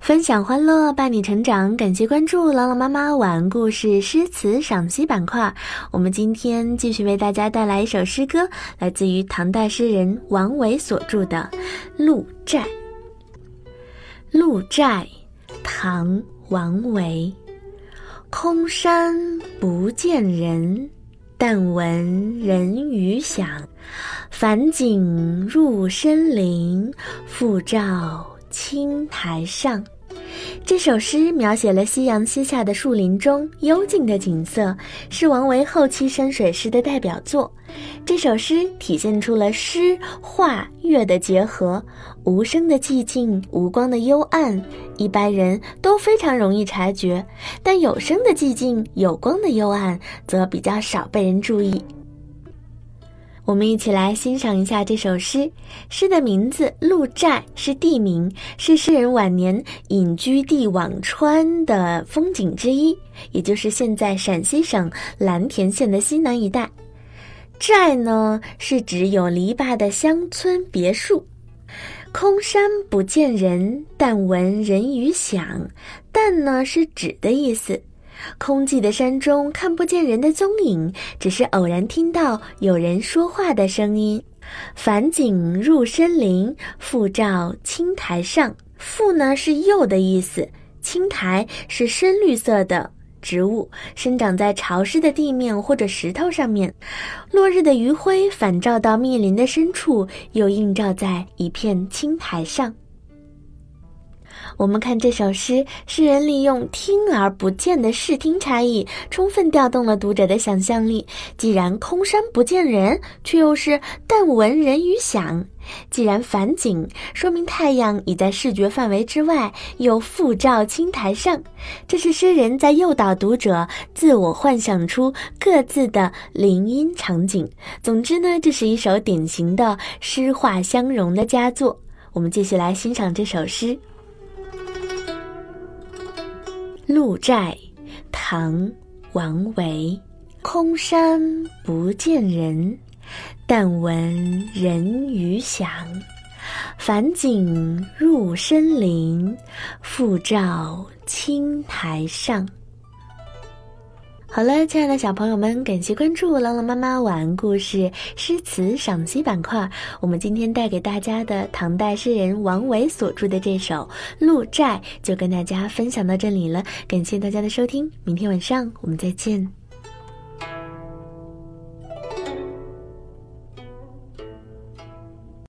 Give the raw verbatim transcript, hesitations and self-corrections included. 分享欢乐，伴你成长。感谢关注朗朗妈妈晚安故事诗词赏析板块，我们今天继续为大家带来一首诗歌，来自于唐代诗人王维所著的《鹿柴》。《鹿柴》，唐·王维。空山不见人，但闻人语响。返景入深林，复照青苔上。这首诗描写了夕阳西下的树林中幽静的景色，是王维后期山水诗的代表作。这首诗体现出了诗、画、乐的结合，无声的寂静，无光的幽暗，一般人都非常容易察觉，但有声的寂静，有光的幽暗，则比较少被人注意。我们一起来欣赏一下这首诗。诗的名字《鹿柴》是地名，是诗人晚年隐居地辋川的风景之一，也就是现在陕西省蓝田县的西南一带。寨呢，是指有篱笆的乡村别墅。空山不见人，但闻人语响。但呢，是指的意思。空寂的山中看不见人的踪影，只是偶然听到有人说话的声音。返景入深林，复照青苔上。复呢是又的意思，青苔是深绿色的植物，生长在潮湿的地面或者石头上面。落日的余晖反照到密林的深处，又映照在一片青苔上。我们看这首诗，诗人利用听而不见的视听差异，充分调动了读者的想象力。既然空山不见人，却又是但闻人语响；既然返景，说明太阳已在视觉范围之外，又复照青苔上。这是诗人在诱导读者自我幻想出各自的林荫场景。总之呢，这是一首典型的诗画相融的佳作。我们继续来欣赏这首诗。《鹿柴》，唐·王维。空山不见人，但闻人语响。返景入深林，复照青苔上。好了，亲爱的小朋友们，感谢关注朗朗妈妈晚安故事诗词赏析板块。我们今天带给大家的唐代诗人王维所著的这首《鹿柴》就跟大家分享到这里了，感谢大家的收听，明天晚上我们再见。